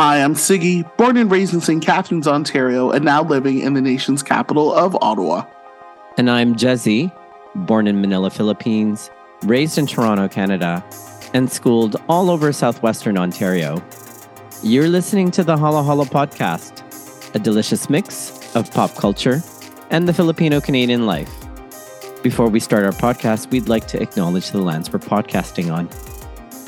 Hi, I'm Siggy, born and raised in St. Catharines, Ontario, and now living in the nation's capital of Ottawa. And I'm Jezzie, born in Manila, Philippines, raised in Toronto, Canada, and schooled all over southwestern Ontario. You're listening to the Hala Hala Podcast, a delicious mix of pop culture and the Filipino-Canadian life. Before we start our podcast, we'd like to acknowledge the lands we're podcasting on.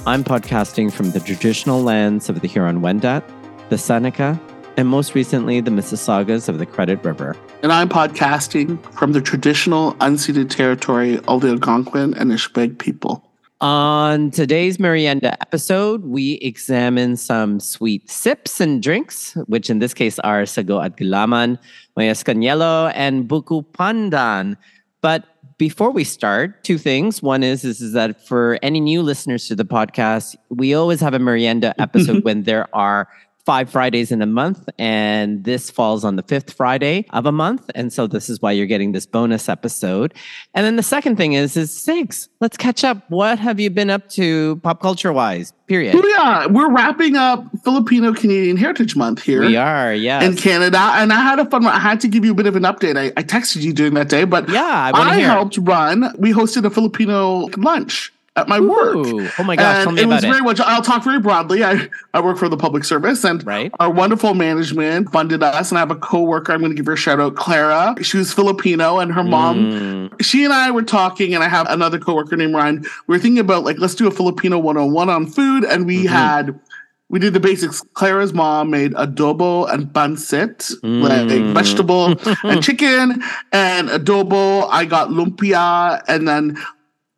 I'm podcasting from the traditional lands of the Huron-Wendat, the Seneca, and most recently, the Mississaugas of the Credit River. And I'm podcasting from the traditional unceded territory of the Algonquin and Ishbeg people. On today's Merienda episode, we examine some sweet sips and drinks, which in this case are sago at gulaman, mais con yelo, and buko pandan. But before we start, two things. One is that for any new listeners to the podcast, we always have a merienda episode when there are 5 Fridays in a month, and this falls on the 5th Friday of a month. And so this is why you're getting this bonus episode. And then the second thing is Sigs, let's catch up. What have you been up to pop culture-wise, period? Well, yeah, we're wrapping up Filipino-Canadian Heritage Month here. We are, yes. In Canada. And I had a fun one. I had to give you a bit of an update. I texted you during that day, but yeah, we hosted a Filipino lunch at my work. Oh my gosh, and tell me about it. I'll talk very broadly. I work for the public service, and our wonderful management funded us, and I have a coworker. I'm going to give her a shout out, Clara. She was Filipino, and her mom, she and I were talking, and I have another coworker named Ryan. We were thinking about, let's do a Filipino 101 on food, and we we did the basics. Clara's mom made adobo and pancit, like vegetable and chicken, and adobo. I got lumpia, and then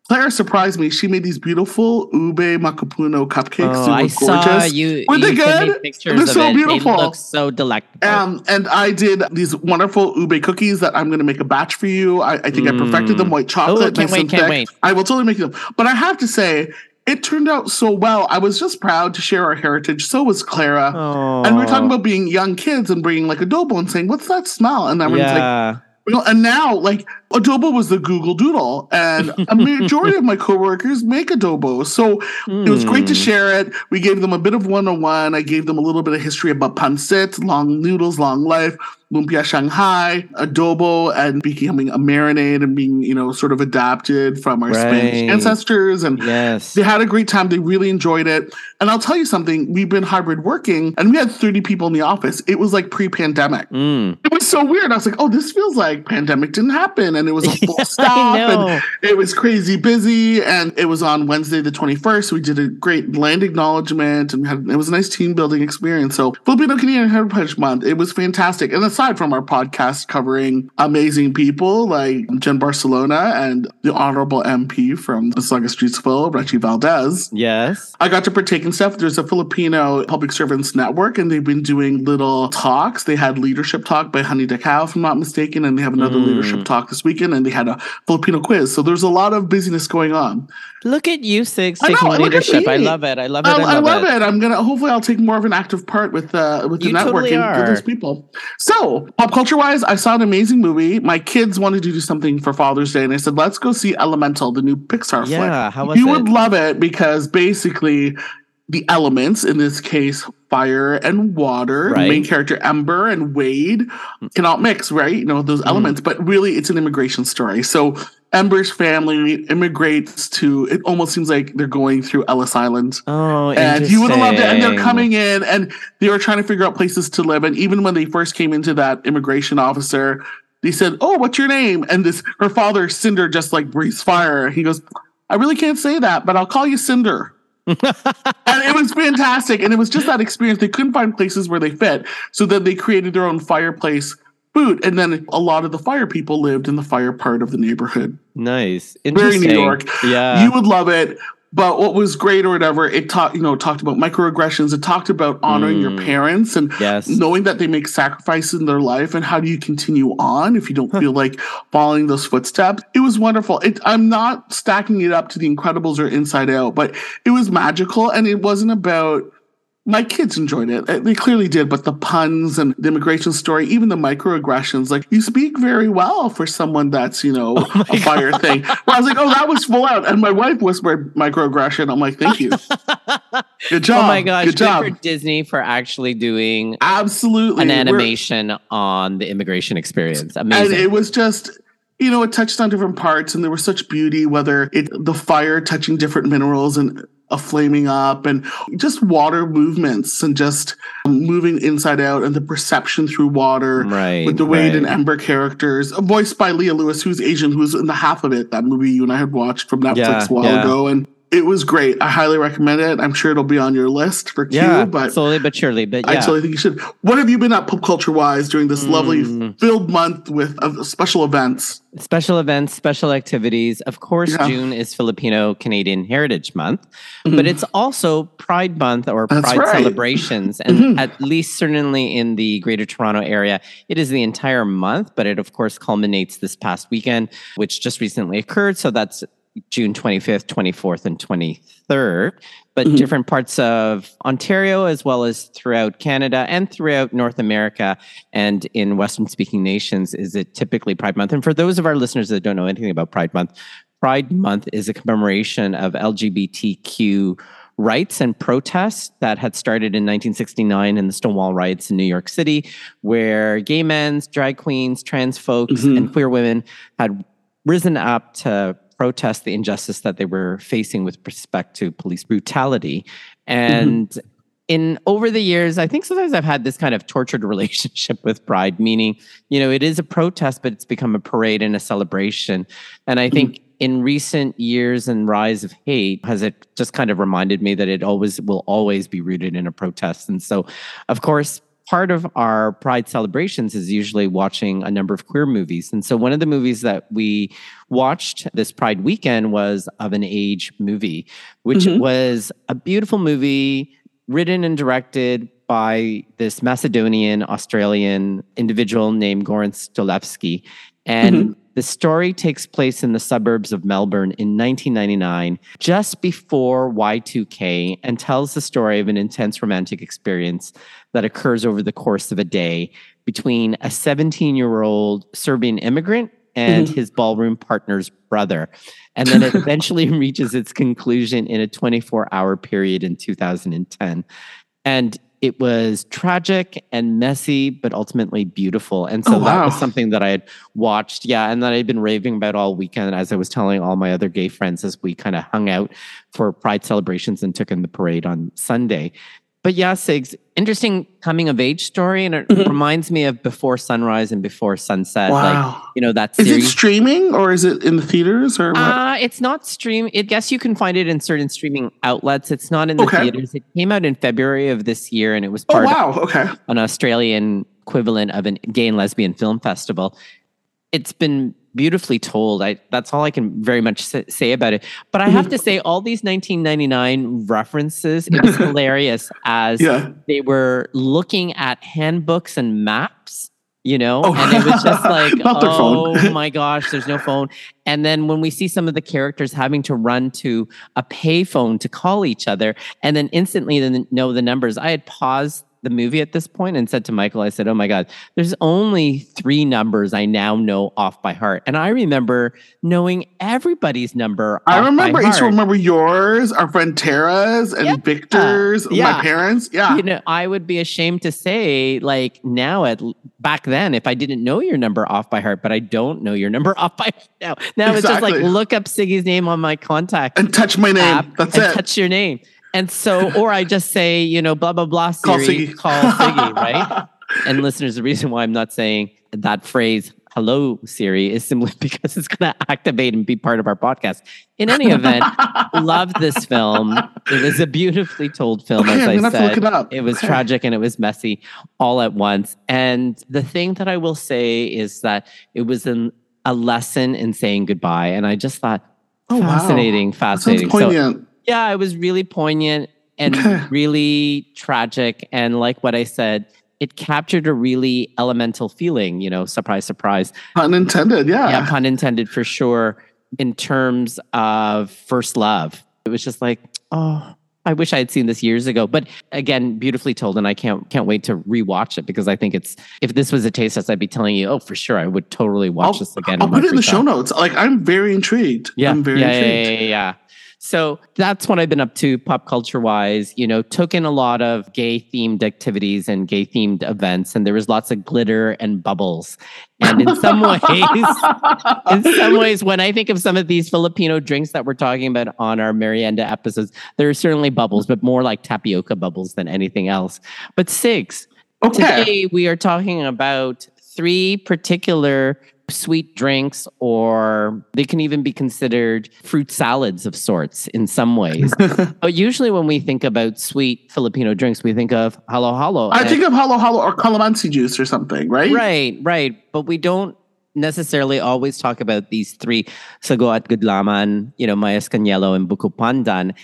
Clara surprised me. She made these beautiful ube macapuno cupcakes. Oh, I saw you. Were they good? They're so beautiful. They look so delectable. And I did these wonderful ube cookies that I'm going to make a batch for you. I think I perfected them. White chocolate. Can't wait. I will totally make them. But I have to say, it turned out so well. I was just proud to share our heritage. So was Clara. Aww. And we were talking about being young kids and bringing adobo and saying, what's that smell? And everyone's and now, adobo was the Google Doodle, and a majority of my coworkers make adobo. So it was great to share it. We gave them a bit of 101. I gave them a little bit of history about pancit, long noodles, long life, lumpia Shanghai, adobo, and becoming a marinade and being, sort of adapted from our Spanish ancestors. And they had a great time. They really enjoyed it. And I'll tell you something. We've been hybrid working, and we had 30 people in the office. It was like pre-pandemic. It was so weird. I was like, oh, this feels like pandemic didn't happen. And it was a full stop, and it was crazy busy. And it was on Wednesday, the 21st. We did a great land acknowledgement, and it was a nice team building experience. So Filipino Canadian Heritage Month, it was fantastic. And aside from our podcast covering amazing people like Jen Barcelona and the Honorable MP from the Mississauga, Reggie Valdez. Yes. I got to partake in stuff. There's a Filipino Public Servants Network, and they've been doing little talks. They had leadership talk by Honey Decal, if I'm not mistaken, and they have another leadership talk this weekend, and they had a Filipino quiz. So there's a lot of busyness going on. Look at you, Six, taking leadership. I love it. Hopefully I'll take more of an active part with the network and with those people. So pop culture wise, I saw an amazing movie. My kids wanted to do something for Father's Day, and I said, let's go see Elemental, the new Pixar flick. Yeah, how was it? You would love it because basically the elements, in this case, fire and water, main character Ember and Wade cannot mix, right? Those elements, but really it's an immigration story. So Ember's family immigrates to, it almost seems like they're going through Ellis Island. Oh, and you would have loved it. And they're coming in and they were trying to figure out places to live. And even when they first came into that immigration officer, they said, oh, what's your name? And her father, Cinder, just breathes fire. He goes, I really can't say that, but I'll call you Cinder. And it was fantastic, and it was just that experience. They couldn't find places where they fit, so then they created their own fireplace boot, and then a lot of the fire people lived in the fire part of the neighborhood. Nice. Very New York. Yeah, you would love it. But what was great or whatever, it talked about microaggressions. It talked about honoring your parents and knowing that they make sacrifices in their life, and how do you continue on if you don't feel like following those footsteps. It was wonderful. I'm not stacking it up to The Incredibles or Inside Out, but it was magical, and it wasn't about My kids enjoyed it. They clearly did, but the puns and the immigration story, even the microaggressions, like, you speak very well for someone that's, you know, a fire thing. Where I was like, oh, that was full out. And my wife whispered microaggression. I'm like, thank you. Good job. Oh my gosh. Good job for Disney for actually doing an animation on the immigration experience. Amazing. And it was just... You know, it touched on different parts, and there was such beauty, whether it's the fire touching different minerals and a flaming up, and just water movements, and just moving inside out, and the perception through water, right, with the Wade and Ember characters, voiced by Leah Lewis, who's Asian, who's in the half of it, that movie you and I had watched from Netflix a while ago. And it was great. I highly recommend it. I'm sure it'll be on your list for Q. But slowly but surely. But I totally think you should. What have you been at pop culture-wise during this lovely filled month with special events? Special events, special activities. Of course, June is Filipino-Canadian Heritage Month, but it's also Pride Month or Pride celebrations. And at least certainly in the Greater Toronto Area, it is the entire month, but it, of course, culminates this past weekend, which just recently occurred. So that's June 25th, 24th, and 23rd, but different parts of Ontario as well as throughout Canada and throughout North America and in Western-speaking nations is it typically Pride Month. And for those of our listeners that don't know anything about Pride Month is a commemoration of LGBTQ rights and protests that had started in 1969 in the Stonewall riots in New York City, where gay men, drag queens, trans folks, and queer women had risen up to protest the injustice that they were facing with respect to police brutality. And in over the years, I think sometimes I've had this kind of tortured relationship with Pride, meaning, you know, it is a protest, but it's become a parade and a celebration. And I think in recent years and rise of hate, has it just kind of reminded me that it always will always be rooted in a protest. And so, of course, part of our Pride celebrations is usually watching a number of queer movies. And so one of the movies that we watched this Pride weekend was Of an Age movie, which was a beautiful movie written and directed by this Macedonian-Australian individual named Goran Stolevski. And the story takes place in the suburbs of Melbourne in 1999, just before Y2K, and tells the story of an intense romantic experience that occurs over the course of a day between a 17-year-old Serbian immigrant and his ballroom partner's brother. And then it eventually reaches its conclusion in a 24-hour period in 2010. And it was tragic and messy, but ultimately beautiful. And so that was something that I had watched. Yeah. And that I'd been raving about all weekend, as I was telling all my other gay friends as we kind of hung out for Pride celebrations and took in the parade on Sunday. But yeah, Sig's interesting coming of age story. And it reminds me of Before Sunrise and Before Sunset. Wow. Like, you know, that series. Is it streaming or is it in the theaters? Or it's not stream. I guess you can find it in certain streaming outlets. It's not in the theaters. It came out in February of this year, and it was part of an Australian equivalent of a gay and lesbian film festival. It's been beautifully told. That's all I can very much say about it. But I have to say, all these 1999 references, it was hilarious as they were looking at handbooks and maps, you know, and it was just like, oh my gosh, there's no phone. And then when we see some of the characters having to run to a payphone to call each other and then instantly know the numbers, I had paused the movie at this point and said to Michael, I said, oh my God, there's only 3 numbers I now know off by heart. And I remember knowing everybody's number. I remember each remember yours, our friend Tara's and Victor's, my parents. Yeah. You know, I would be ashamed to say, like, now back then, if I didn't know your number off by heart, but I don't know your number off by heart now. Now it's just like, look up Siggy's name on my contact and touch my name. That's it. Touch your name. And so, or I just say, you know, blah, blah, blah, Siri, call Siggy, right? And listeners, the reason why I'm not saying that phrase, hello, Siri, is simply because it's going to activate and be part of our podcast. In any event, loved this film. It was a beautifully told film, as I said. It was tragic and it was messy all at once. And the thing that I will say is that it was a lesson in saying goodbye. And I just thought, fascinating. So, yeah, it was really poignant and really tragic. And like what I said, it captured a really elemental feeling, you know, surprise, surprise. Pun intended, yeah. Yeah, pun intended for sure, in terms of first love. It was just like, oh, I wish I had seen this years ago, but again, beautifully told. And I can't wait to rewatch it because I think it's, if this was a taste test, I'd be telling you, oh, for sure. I would totally watch this again. I'll put it in the show notes. Like, I'm very intrigued. Yeah. I'm very intrigued. Yeah. So that's what I've been up to pop culture wise, you know, took in a lot of gay themed activities and gay themed events. And there was lots of glitter and bubbles. And in some ways, when I think of some of these Filipino drinks that we're talking about on our Merienda episodes, there are certainly bubbles, but more like tapioca bubbles than anything else. But Sigs, today we are talking about three particular sweet drinks, or they can even be considered fruit salads of sorts in some ways. But usually when we think about sweet Filipino drinks, we think of halo-halo. I think of halo-halo or calamansi juice or something, right? Right. But we don't necessarily always talk about these three, sago at gulaman, you know, mais con yelo, and buko pandan.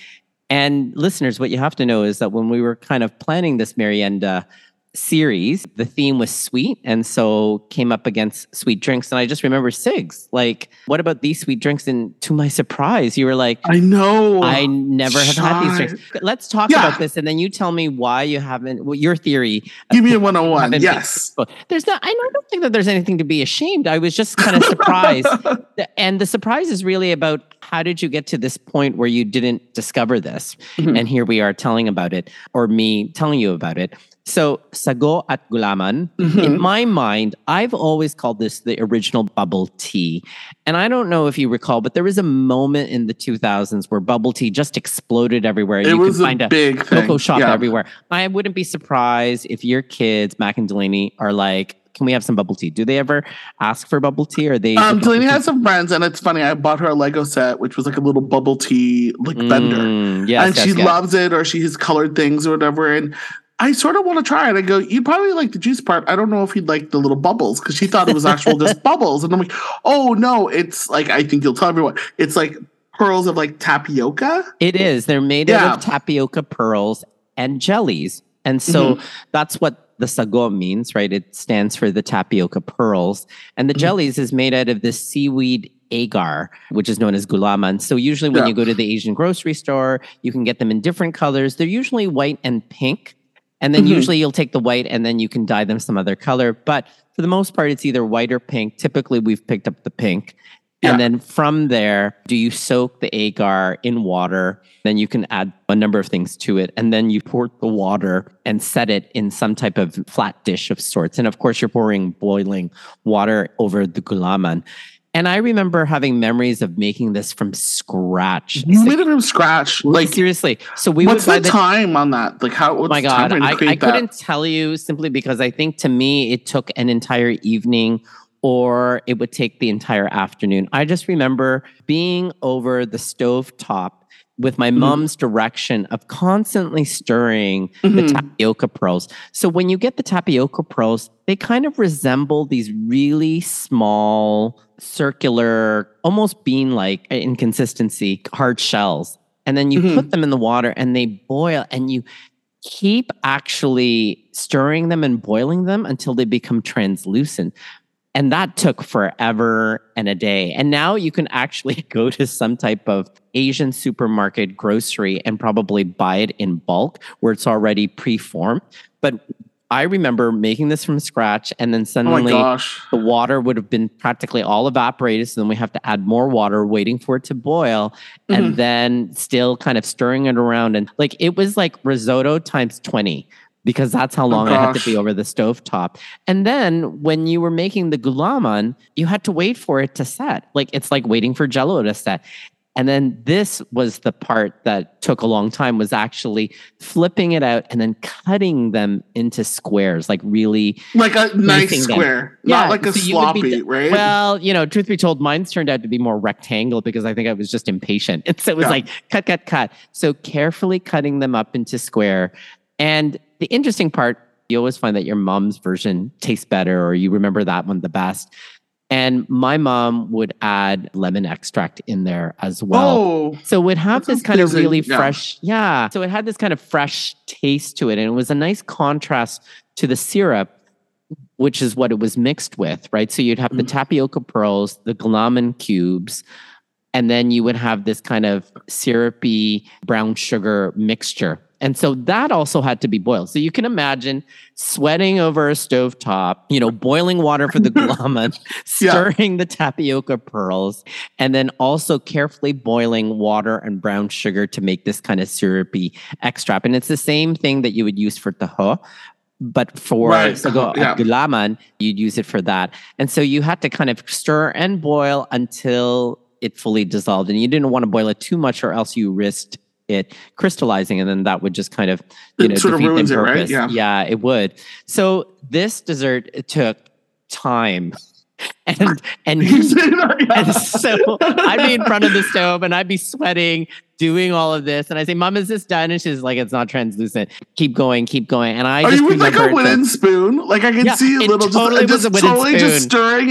And listeners, what you have to know is that when we were kind of planning this merienda series, the theme was sweet, and so came up against sweet drinks. And I just remember, Sigs, like, what about these sweet drinks? And to my surprise, you were like, I know, I never have had these drinks. Let's talk about this, and then you tell me why you haven't, well, your theory. Give me a 101. Yes. There's not, I don't think that there's anything to be ashamed. I was just kind of surprised. And the surprise is really about, how did you get to this point where you didn't discover this? Mm-hmm. And here we are telling about it, or me telling you about it. So, sago at gulaman, in my mind, I've always called this the original bubble tea. And I don't know if you recall, but there was a moment in the 2000s where bubble tea just exploded everywhere. You could find a big cocoa shop everywhere. I wouldn't be surprised if your kids, Mac and Delaney, are like, can we have some bubble tea? Do they ever ask for bubble tea? Or they? Delaney has some friends, and it's funny. I bought her a Lego set, which was like a little bubble tea like vendor. Yes, she loves it, or she has colored things or whatever. And I sort of want to try it. I go, you'd probably like the juice part. I don't know if you'd like the little bubbles, because she thought it was actual just bubbles. And I'm like, oh no, it's like, I think you'll tell everyone. It's like pearls of like tapioca. It is. They're made out of tapioca pearls and jellies. And so that's what the sago means, right? It stands for the tapioca pearls. And the jellies is made out of this seaweed agar, which is known as gulaman. So usually when you go to the Asian grocery store, you can get them in different colors. They're usually white and pink. And then usually you'll take the white and then you can dye them some other color. But for the most part, it's either white or pink. Typically, we've picked up the pink. Yeah. And then from there, do you soak the agar in water? Then you can add a number of things to it. And then you pour the water and set it in some type of flat dish of sorts. And of course, you're pouring boiling water over the gulaman. And I remember having memories of making this from scratch. You made it from scratch? Like, seriously. So we what's the time on that? Like, how? Oh my God, I couldn't tell you, simply because I think to me it took an entire evening, or it would take the entire afternoon. I just remember being over the stove top with my mom's direction of constantly stirring the tapioca pearls. So when you get the tapioca pearls, they kind of resemble these really small, circular, almost bean-like in consistency, hard shells. And then you put them in the water and they boil, and you keep actually stirring them and boiling them until they become translucent. And that took forever and a day. And now you can actually go to some type of Asian supermarket grocery and probably buy it in bulk where it's already pre-formed. But I remember making this from scratch, and then suddenly the water would have been practically all evaporated. So then we have to add more water, waiting for it to boil, and then still kind of stirring it around. And like, it was like risotto times 20. Because that's how long I had to be over the stovetop. And then when you were making the gulaman, you had to wait for it to set. Like, it's like waiting for Jell-O to set. And then this was the part that took a long time, was actually flipping it out and then cutting them into squares, like really... Like a nice square, not like a sloppy, right? Well, you know, truth be told, mine's turned out to be more rectangle because I think I was just impatient. And so it was like, cut. So carefully cutting them up into square. And the interesting part, you always find that your mom's version tastes better, or you remember that one the best. And my mom would add lemon extract in there as well. So it would have this kind of really fresh, so it had this kind of fresh taste to it. And it was a nice contrast to the syrup, which is what it was mixed with, right? So you'd have the tapioca pearls, the gulaman cubes, And then you would have this kind of syrupy brown sugar mixture. And so that also had to be boiled. So you can imagine sweating over a stovetop, boiling water for the gulaman, stirring the tapioca pearls, and then also carefully boiling water and brown sugar to make this kind of syrupy extract. And it's the same thing that you would use for taho, but for sago at gulaman, you'd use it for that. And so you had to kind of stir and boil until it fully dissolved. And you didn't want to boil it too much or else you risked it crystallizing, and then that would just kind of sort of ruins it, right? Yeah, it would. So this dessert took time, and so I'd be in front of the stove and I'd be sweating doing all of this, and I say, "Mom, is this done?" And she's like, "It's not translucent. Keep going." And I just remember like a wooden spoon, like I can see a little, totally just totally spoon. Just stirring.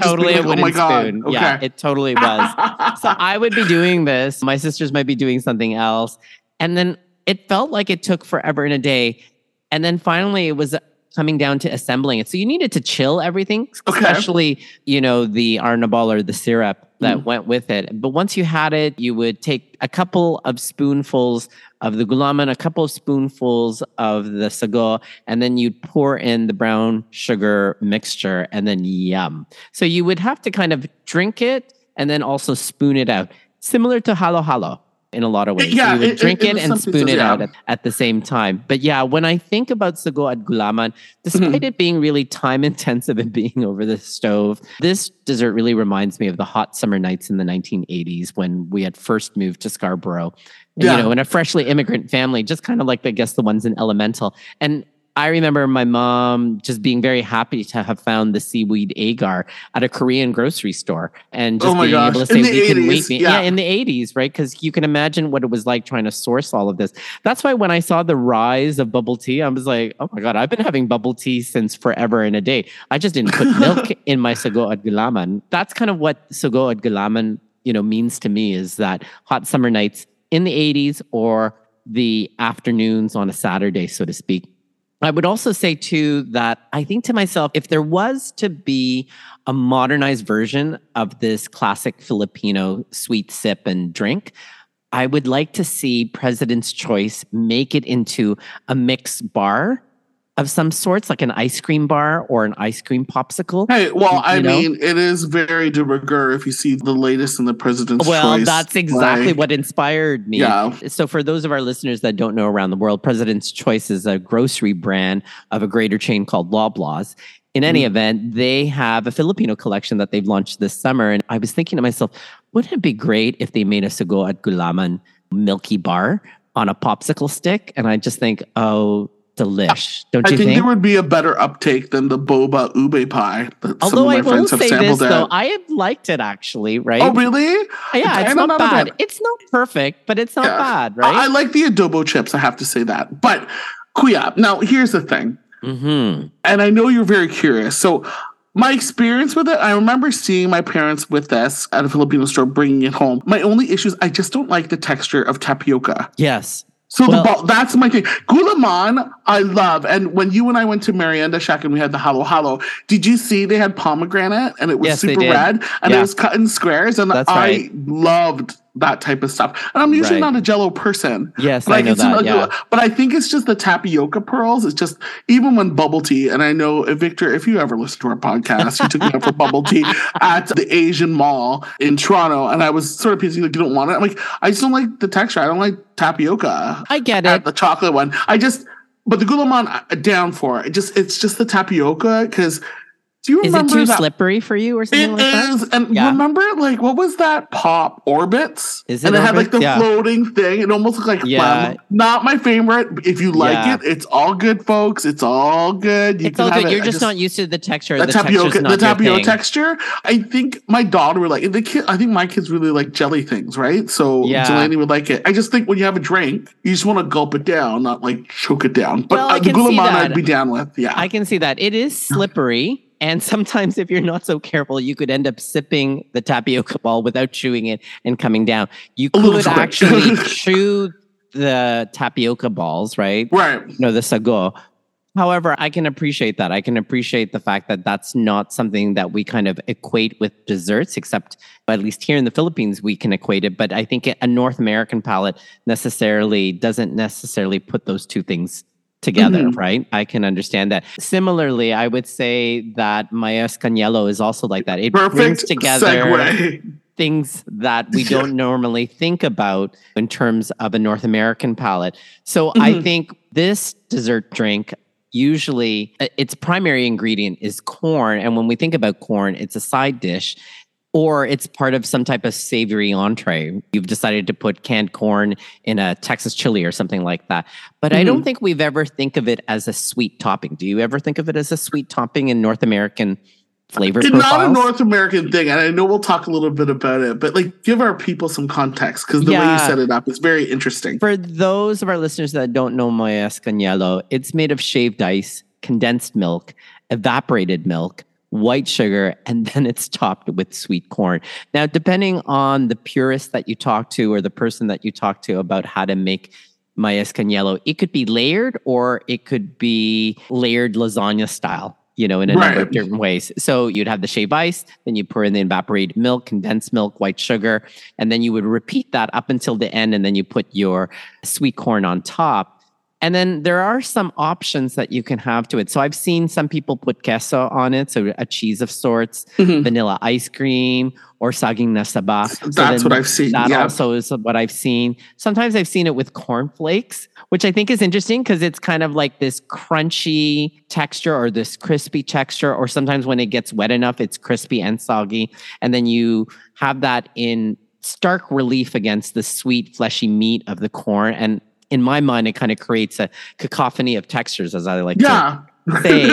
Totally just like, oh my god! Spoon. Okay. Yeah, it totally was. So I would be doing this. My sisters might be doing something else, and then it felt like it took forever in a day, and then finally it was coming down to assembling it. So you needed to chill everything, especially, the arnabal or the syrup that went with it. But once you had it, you would take a couple of spoonfuls of the gulaman, a couple of spoonfuls of the sago, and then you'd pour in the brown sugar mixture, and then yum. So you would have to kind of drink it and then also spoon it out. Similar to halo halo in a lot of ways. So you would drink it and spoon it out at the same time. But when I think about sago at gulaman, despite it being really time intensive and being over the stove, this dessert really reminds me of the hot summer nights in the 1980s when we had first moved to Scarborough. And, in a freshly immigrant family, just kind of like, I guess, the ones in Elemental. And I remember my mom just being very happy to have found the seaweed agar at a Korean grocery store and just able to say, we can wait. Yeah, in the 80s, right? Because you can imagine what it was like trying to source all of this. That's why when I saw the rise of bubble tea, I was like, oh my God, I've been having bubble tea since forever and a day. I just didn't put milk in my sago at gulaman. That's kind of what sago at gulaman, means to me, is that hot summer nights in the 80s or the afternoons on a Saturday, so to speak. I would also say, too, that I think to myself, if there was to be a modernized version of this classic Filipino sweet sip and drink, I would like to see President's Choice make it into a mixed bar of some sorts, like an ice cream bar or an ice cream popsicle. Hey, well, I mean, it is very de rigueur if you see the latest in the President's Choice. Well, that's exactly what inspired me. Yeah. So for those of our listeners that don't know around the world, President's Choice is a grocery brand of a greater chain called Loblaws. In any event, they have a Filipino collection that they've launched this summer. And I was thinking to myself, wouldn't it be great if they made a sago at gulaman milky bar on a popsicle stick? And I just think, delish, don't you think? I think there would be a better uptake than the boba ube pie that although some of my friends have sampled there. Though, I have liked it, actually, right? Oh, really? Yeah, it's not bad. It's not perfect, but it's not bad, right? I like the adobo chips, I have to say that. But, Kuya, now here's the thing. Mm-hmm. And I know you're very curious. So my experience with it, I remember seeing my parents with this at a Filipino store, bringing it home. My only issue is I just don't like the texture of tapioca. Yes. So that's my thing. Gulaman, I love. And when you and I went to Marienda Shack and we had the halo halo, did you see they had pomegranate and it was super red and it was cut in squares? And I loved that type of stuff. And I'm usually not a Jell-O person. Yes, I know that. But I think it's just the tapioca pearls. It's just, even when bubble tea, and I know, Victor, if you ever listen to our podcast, you took me out for bubble tea at the Asian Mall in Toronto. And I was sort of piecing, like, you don't want it. I'm like, I just don't like the texture. I don't like tapioca. I get it. The chocolate one. But the gulaman, down for it. It's just the tapioca, because do you remember? Is it too slippery for you or something like that? It is. And remember, like, what was that pop? Orbits? Is it And it had, like, the floating thing. It almost looked like phlegm. Not my favorite. If you like it, it's all good, folks. It's all good. It's all good. You're just not used to the texture. The tapioca, not the tapioca texture. I think my daughter would like it. I think my kids really like jelly things, right? So Delaney would like it. I just think when you have a drink, you just want to gulp it down, not, like, choke it down. But the gulaman I'd be down with. Yeah, I can see that. It is slippery. And sometimes if you're not so careful, you could end up sipping the tapioca ball without chewing it and coming down. You could actually chew the tapioca balls, right? Right. The sago. However, I can appreciate that. I can appreciate the fact that that's not something that we kind of equate with desserts, except at least here in the Philippines, we can equate it. But I think a North American palate doesn't necessarily put those two things together, mm-hmm. right? I can understand that. Similarly, I would say that mais con yelo is also like that. It Perfect brings together segue. Things that we don't normally think about in terms of a North American palate. So mm-hmm. I think this dessert drink, usually its primary ingredient is corn. And when we think about corn, it's a side dish or it's part of some type of savory entree. You've decided to put canned corn in a Texas chili or something like that. But mm-hmm. I don't think we've ever think of it as a sweet topping. Do you ever think of it as a sweet topping in North American flavor profiles? It's not a North American thing. And I know we'll talk a little bit about it, but like give our people some context because the way you set it up is very interesting. For those of our listeners that don't know mais con yelo, it's made of shaved ice, condensed milk, evaporated milk, white sugar, and then it's topped with sweet corn. Now, depending on the purist that you talk to or the person that you talk to about how to make mais con yelo, it could be layered or it could be layered lasagna style, you know, in a number of different ways. So you'd have the shaved ice, then you pour in the evaporated milk, condensed milk, white sugar, and then you would repeat that up until the end, and then you put your sweet corn on top. And then there are some options that you can have to it. So I've seen some people put queso on it, so a cheese of sorts, mm-hmm. vanilla ice cream, or saging nasaba. That's what I've seen. That also is what I've seen. Sometimes I've seen it with cornflakes, which I think is interesting because it's kind of like this crunchy texture or this crispy texture, or sometimes when it gets wet enough, it's crispy and soggy. And then you have that in stark relief against the sweet, fleshy meat of the corn. And in my mind, it kind of creates a cacophony of textures, as I like to say.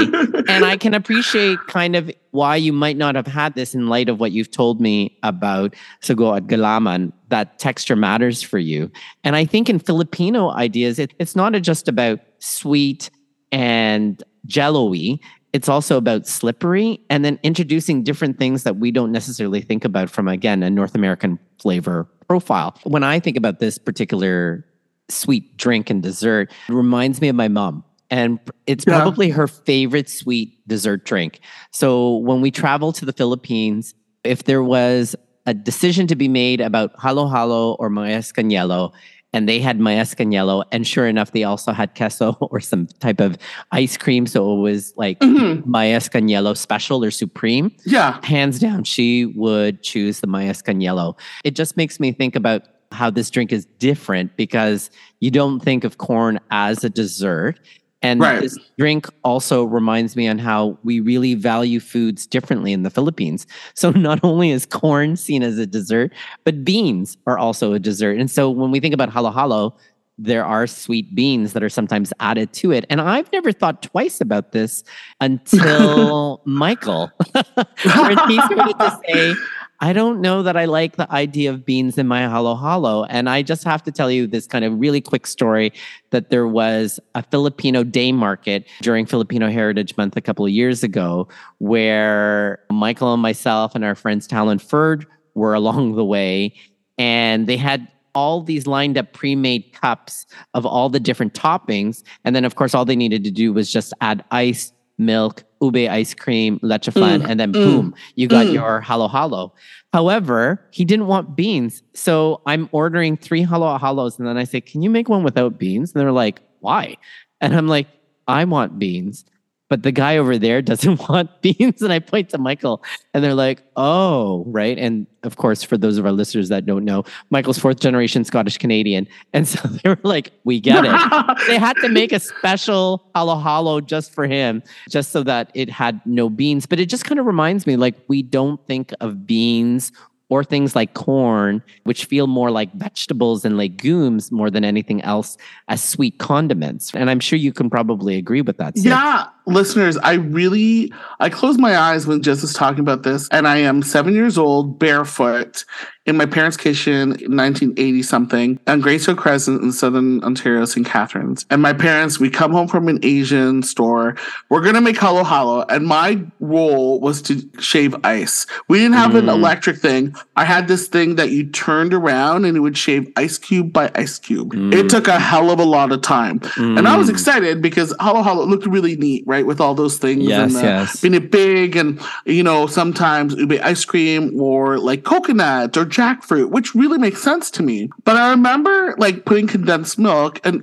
And I can appreciate kind of why you might not have had this in light of what you've told me about sago at gulaman, that texture matters for you. And I think in Filipino ideas, it's not just about sweet and jello-y. It's also about slippery and then introducing different things that we don't necessarily think about from, again, a North American flavor profile. When I think about this particular sweet drink and dessert, it reminds me of my mom. And it's probably her favorite sweet dessert drink. So when we travel to the Philippines, if there was a decision to be made about halo halo or mais con yelo, and they had mais con yelo, and sure enough, they also had queso or some type of ice cream. So it was like mm-hmm. mais con yelo special or supreme. Yeah. Hands down, she would choose the mais con yelo. It just makes me think about how this drink is different because you don't think of corn as a dessert. And this drink also reminds me on how we really value foods differently in the Philippines. So not only is corn seen as a dessert, but beans are also a dessert. And so when we think about halo halo, there are sweet beans that are sometimes added to it. And I've never thought twice about this until Michael. Where he started to say, I don't know that I like the idea of beans in my halo halo. And I just have to tell you this kind of really quick story that there was a Filipino day market during Filipino Heritage Month a couple of years ago where Michael and myself and our friends Tal and Ferd were along the way. And they had all these lined up pre-made cups of all the different toppings. And then, of course, all they needed to do was just add ice, milk, ube ice cream, leche flan, and then boom, you got your halo halo. However, he didn't want beans. So I'm ordering 3 halo halos and then I say, can you make one without beans? And they're like, why? And I'm like, I want beans, but the guy over there doesn't want beans. And I point to Michael and they're like, oh, right. And of course, for those of our listeners that don't know, Michael's 4th generation Scottish Canadian. And so they were like, we get it. They had to make a special halo halo just for him, just so that it had no beans. But it just kind of reminds me, like, we don't think of beans or things like corn, which feel more like vegetables and legumes more than anything else as sweet condiments. And I'm sure you can probably agree with that. So. Yeah. Listeners, I closed my eyes when Jess was talking about this, and I am 7 years old, barefoot, in my parents' kitchen in 1980-something, on Grace Hill Crescent in southern Ontario, St. Catharines. And my parents, we come home from an Asian store. We're going to make halo halo, and my role was to shave ice. We didn't have an electric thing. I had this thing that you turned around, and it would shave ice cube by ice cube. It took a hell of a lot of time. And I was excited because halo halo looked really neat, right? With all those things, yes, being it big, and you know, sometimes ube ice cream or like coconuts or jackfruit, which really makes sense to me. But I remember like putting condensed milk and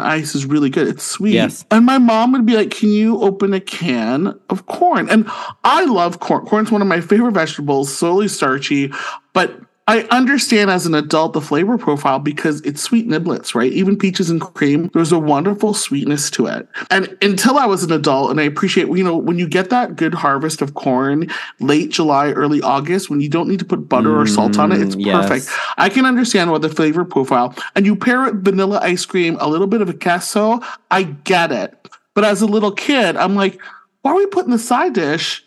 ice is really good, it's sweet. Yes. And my mom would be like, can you open a can of corn? And I love corn. Corn's one of my favorite vegetables, slowly starchy, but I understand as an adult the flavor profile because it's sweet niblets, right? Even peaches and cream, there's a wonderful sweetness to it. And until I was an adult, and I appreciate, you know, when you get that good harvest of corn late July, early August, when you don't need to put butter or salt on it, it's perfect. I can understand what the flavor profile, and you pair it with vanilla ice cream, a little bit of a queso, I get it. But as a little kid, I'm like, why are we putting the side dish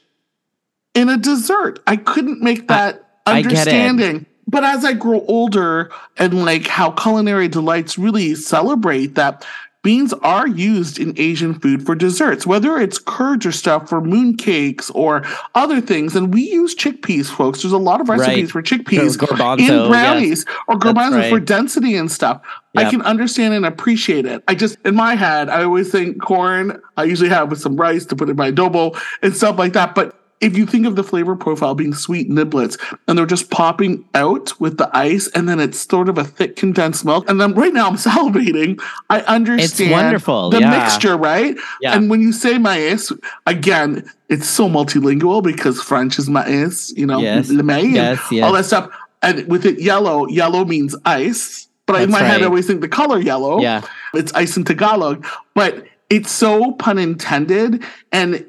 in a dessert? I couldn't make that understanding. But as I grow older and like how Culinary Delights really celebrate that beans are used in Asian food for desserts, whether it's curds or stuff for mooncakes or other things. And we use chickpeas, folks. There's a lot of recipes for chickpeas in brownies or garbanzo for density and stuff. Yep. I can understand and appreciate it. I just, in my head, I always think corn, I usually have with some rice to put in my adobo and stuff like that. But if you think of the flavor profile being sweet niblets and they're just popping out with the ice, and then it's sort of a thick condensed milk. And then right now I'm salivating. I understand. It's wonderful. The mixture, right? Yeah. And when you say mais, again, it's so multilingual because French is mais, you know, le mais, all that stuff. And with it, yellow means ice. But that's in my head, I always think the color yellow. Yeah. It's ice in Tagalog. But it's so pun intended, and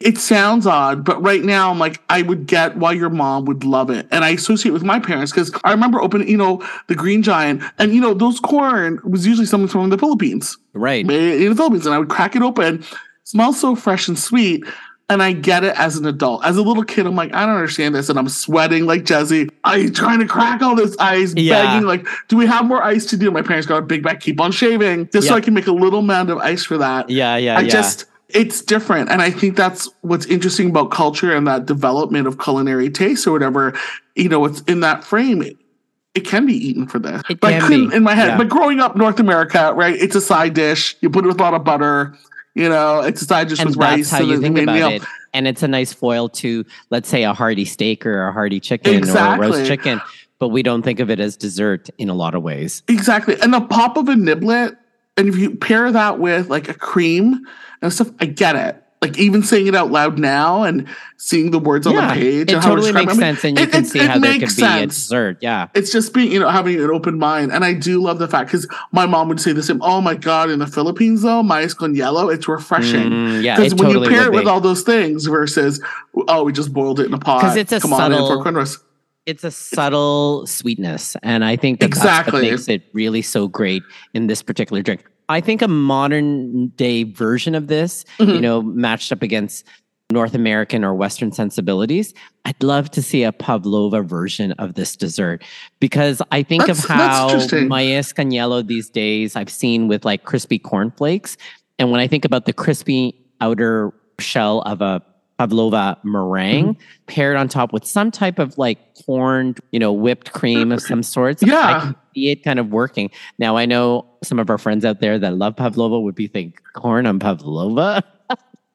it sounds odd, but right now I'm like, I would get why your mom would love it. And I associate with my parents because I remember opening, you know, the Green Giant, and, you know, those corn was usually something from the Philippines. Right. In the Philippines. And I would crack it open. It smells so fresh and sweet. And I get it as an adult. As a little kid, I'm like, I don't understand this. And I'm sweating like Jezzie. I'm trying to crack all this ice, begging, like, do we have more ice to do? My parents got a big bag, keep on shaving, just so I can make a little mound of ice for that. It's different. And I think that's what's interesting about culture and that development of culinary taste or whatever, you know, it's in that frame. It can be eaten for this. But I couldn't in my head. Yeah. But growing up North America, right, it's a side dish. You put it with a lot of butter, you know, it's a side dish with rice. And that's how you think about it. And it's a nice foil to, let's say, a hearty steak or a hearty chicken or a roast chicken. But we don't think of it as dessert in a lot of ways. Exactly. And the pop of a niblet, and if you pair that with like a cream and stuff, I get it. Like even saying it out loud now and seeing the words on the page. It totally makes sense. And you can see how there could be a dessert. Yeah. It's just being, you know, having an open mind. And I do love the fact because my mom would say the same, oh my God, in the Philippines though, mais con yelo, it's refreshing. Because when you pair it with all those things versus, oh, we just boiled it in a pot. Because it's a subtle sweetness. And I think that's what makes it really so great in this particular drink. I think a modern day version of this, you know, matched up against North American or Western sensibilities, I'd love to see a pavlova version of this dessert because I think of how mais con yelo these days I've seen with like crispy cornflakes. And when I think about the crispy outer shell of a pavlova meringue paired on top with some type of like corn, you know, whipped cream of some sorts. I can see it kind of working. Now, I know some of our friends out there that love pavlova would be thinking corn on pavlova.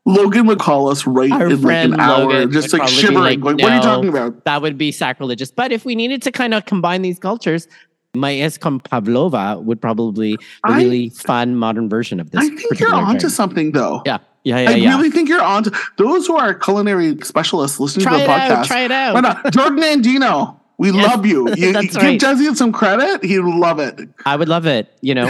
Logan would call us in like an hour, Logan just like shivering. Like, what are you talking about? That would be sacrilegious. But if we needed to kind of combine these cultures, mais con pavlova would probably be a really fun modern version of this. I think you're onto something though. Yeah. I really think you're on to those who are culinary specialists listening to the podcast. Try it out. Why not? Jordan Andino, we love you. Give Jezzie some credit. He'd love it. I would love it. You know,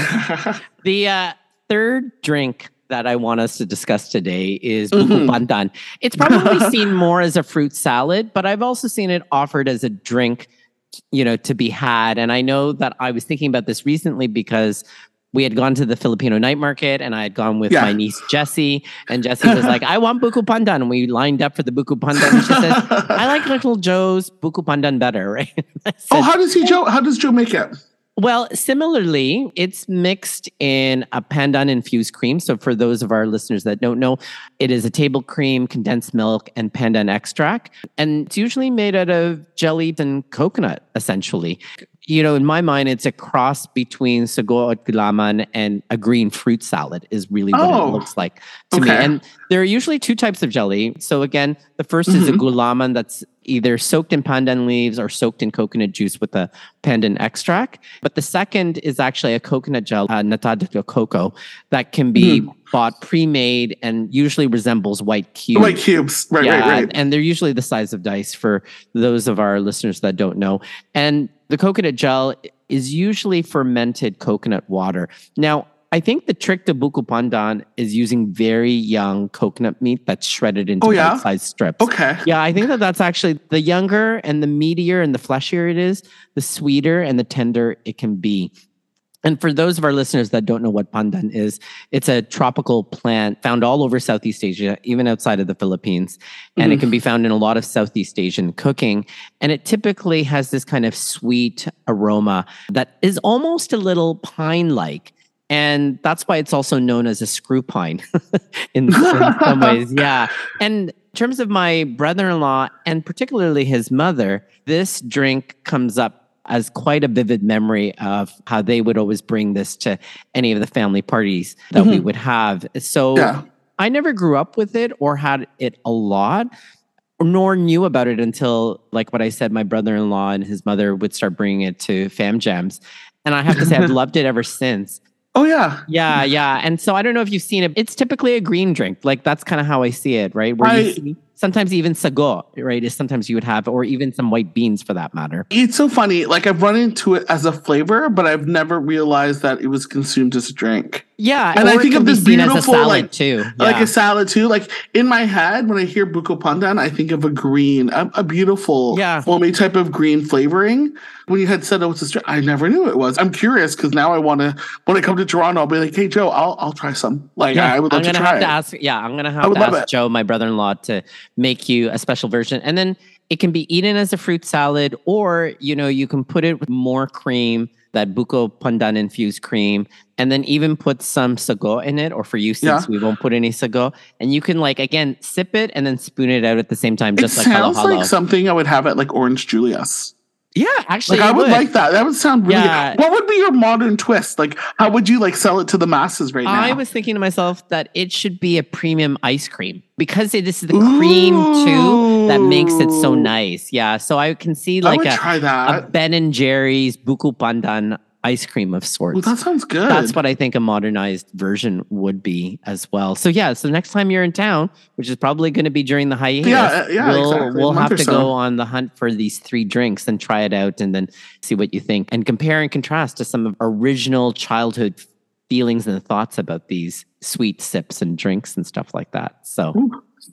the third drink that I want us to discuss today is buko pandan. It's probably seen more as a fruit salad, but I've also seen it offered as a drink, you know, to be had. And I know that I was thinking about this recently because we had gone to the Filipino night market, and I had gone with my niece, Jezzie. And Jezzie was like, I want buko pandan. And we lined up for the buko pandan. And she says, I like Little Joe's buko pandan better, right? Said, how does Joe make it? Well, similarly, it's mixed in a pandan-infused cream. So for those of our listeners that don't know, it is a table cream, condensed milk, and pandan extract. And it's usually made out of jelly and coconut, essentially. You know, in my mind, it's a cross between sago at gulaman and a green fruit salad is really what it looks like to me. And there are usually two types of jelly. So again, the first is a gulaman that's either soaked in pandan leaves or soaked in coconut juice with a pandan extract. But the second is actually a coconut gel, nata de coco, that can be bought pre-made and usually resembles white cubes. White cubes, right. And they're usually the size of dice for those of our listeners that don't know. And the coconut gel is usually fermented coconut water. Now, I think the trick to buko pandan is using very young coconut meat that's shredded into bite-sized strips. Okay. Yeah, I think that's actually the younger and the meatier and the fleshier it is, the sweeter and the tender it can be. And for those of our listeners that don't know what pandan is, it's a tropical plant found all over Southeast Asia, even outside of the Philippines. And it can be found in a lot of Southeast Asian cooking. And it typically has this kind of sweet aroma that is almost a little pine-like. And that's why it's also known as a screw pine in some ways. Yeah. And in terms of my brother-in-law and particularly his mother, this drink comes up as quite a vivid memory of how they would always bring this to any of the family parties that we would have. So I never grew up with it or had it a lot, nor knew about it until, like what I said, my brother-in-law and his mother would start bringing it to fam jams. And I have to say, I've loved it ever since. Oh, yeah. Yeah, yeah. And so I don't know if you've seen it. It's typically a green drink. Like, that's kind of how I see it, right? Where you see sometimes even sago, right, is sometimes you would have, or even some white beans for that matter. It's so funny. Like, I've run into it as a flavor, but I've never realized that it was consumed as a drink. Yeah. And I think of this beautiful, a salad too. Like, in my head, when I hear buko pandan, I think of a beautiful, foamy type of green flavoring. When you had said it was a drink, I never knew it was. I'm curious because now I want to, when I come to Toronto, I'll be like, hey, Joe, I'll try some. Like, I would love to try it. I'm going to have to ask Joe, my brother-in-law, to make you a special version. And then it can be eaten as a fruit salad, or, you know, you can put it with more cream, that buko pandan infused cream, and then even put some sago in it, or for you, since we won't put any sago. And you can, like, again, sip it and then spoon it out at the same time, just like Hala Hala. It sounds like something I would have at, like, Orange Julius. Yeah, actually, like, I would like that. That would sound really good. What would be your modern twist? Like, how would you, like, sell it to the masses right now? I was thinking to myself that it should be a premium ice cream, because this is the cream too that makes it so nice. Yeah, so I can see, like, a Ben and Jerry's buko pandan ice cream of sorts. Well, that sounds good. That's what I think a modernized version would be as well. So yeah, so next time you're in town, which is probably going to be during the hiatus, we'll have to go on the hunt for these three drinks and try it out and then see what you think and compare and contrast to some of original childhood feelings and thoughts about these sweet sips and drinks and stuff like that. So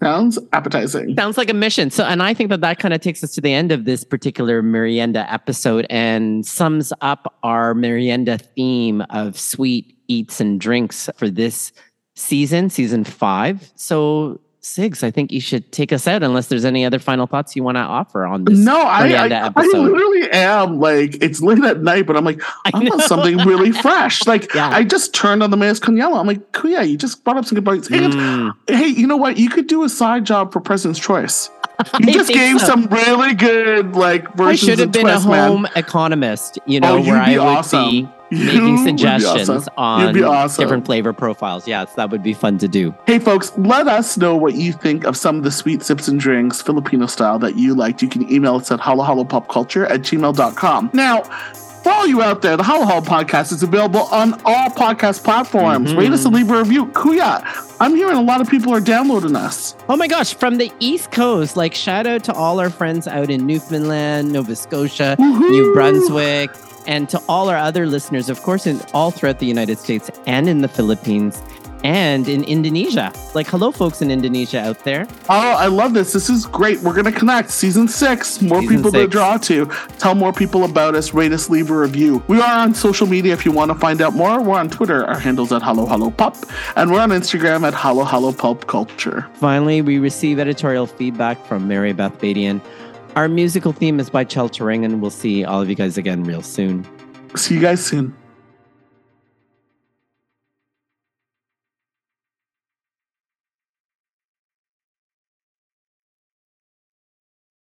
sounds appetizing. Sounds like a mission. So, and I think that kind of takes us to the end of this particular merienda episode and sums up our merienda theme of sweet eats and drinks for this season 5. So, Sigs, I think you should take us out unless there's any other final thoughts you want to offer on this. No, I literally am, like, it's late at night, but I'm like, I want something really fresh. Like, I just turned on the mais con yelo. I'm like, cool, yeah, you just brought up some good points. And hey, you know what? You could do a side job for President's Choice. You just gave some really good, like, versions. I should have been a home economist, you know, where I would be making suggestions on different flavor profiles. Yes, that would be fun to do. Hey, folks, let us know what you think of some of the sweet sips and drinks, Filipino style, that you liked. You can email us at halahalapopculture@gmail.com. Now, for all you out there, the Hala Hala Podcast is available on all podcast platforms. Rate us and leave a review. Kuya, I'm hearing a lot of people are downloading us. Oh my gosh, from the East Coast. Like, shout out to all our friends out in Newfoundland, Nova Scotia, New Brunswick. And to all our other listeners, of course, all throughout the United States and in the Philippines. and in Indonesia. Like, hello, folks in Indonesia out there. Oh, I love this. This is great. We're going to connect. Season six. To draw to. Tell more people about us. Rate us, leave a review. We are on social media if you want to find out more. We're on Twitter. Our handle's at Halo Halo Pop. And we're on Instagram at Halo Halo Pop Culture. Finally, we receive editorial feedback from Mary Beth Badian. Our musical theme is by Chel Turing, and we'll see all of you guys again real soon. See you guys soon.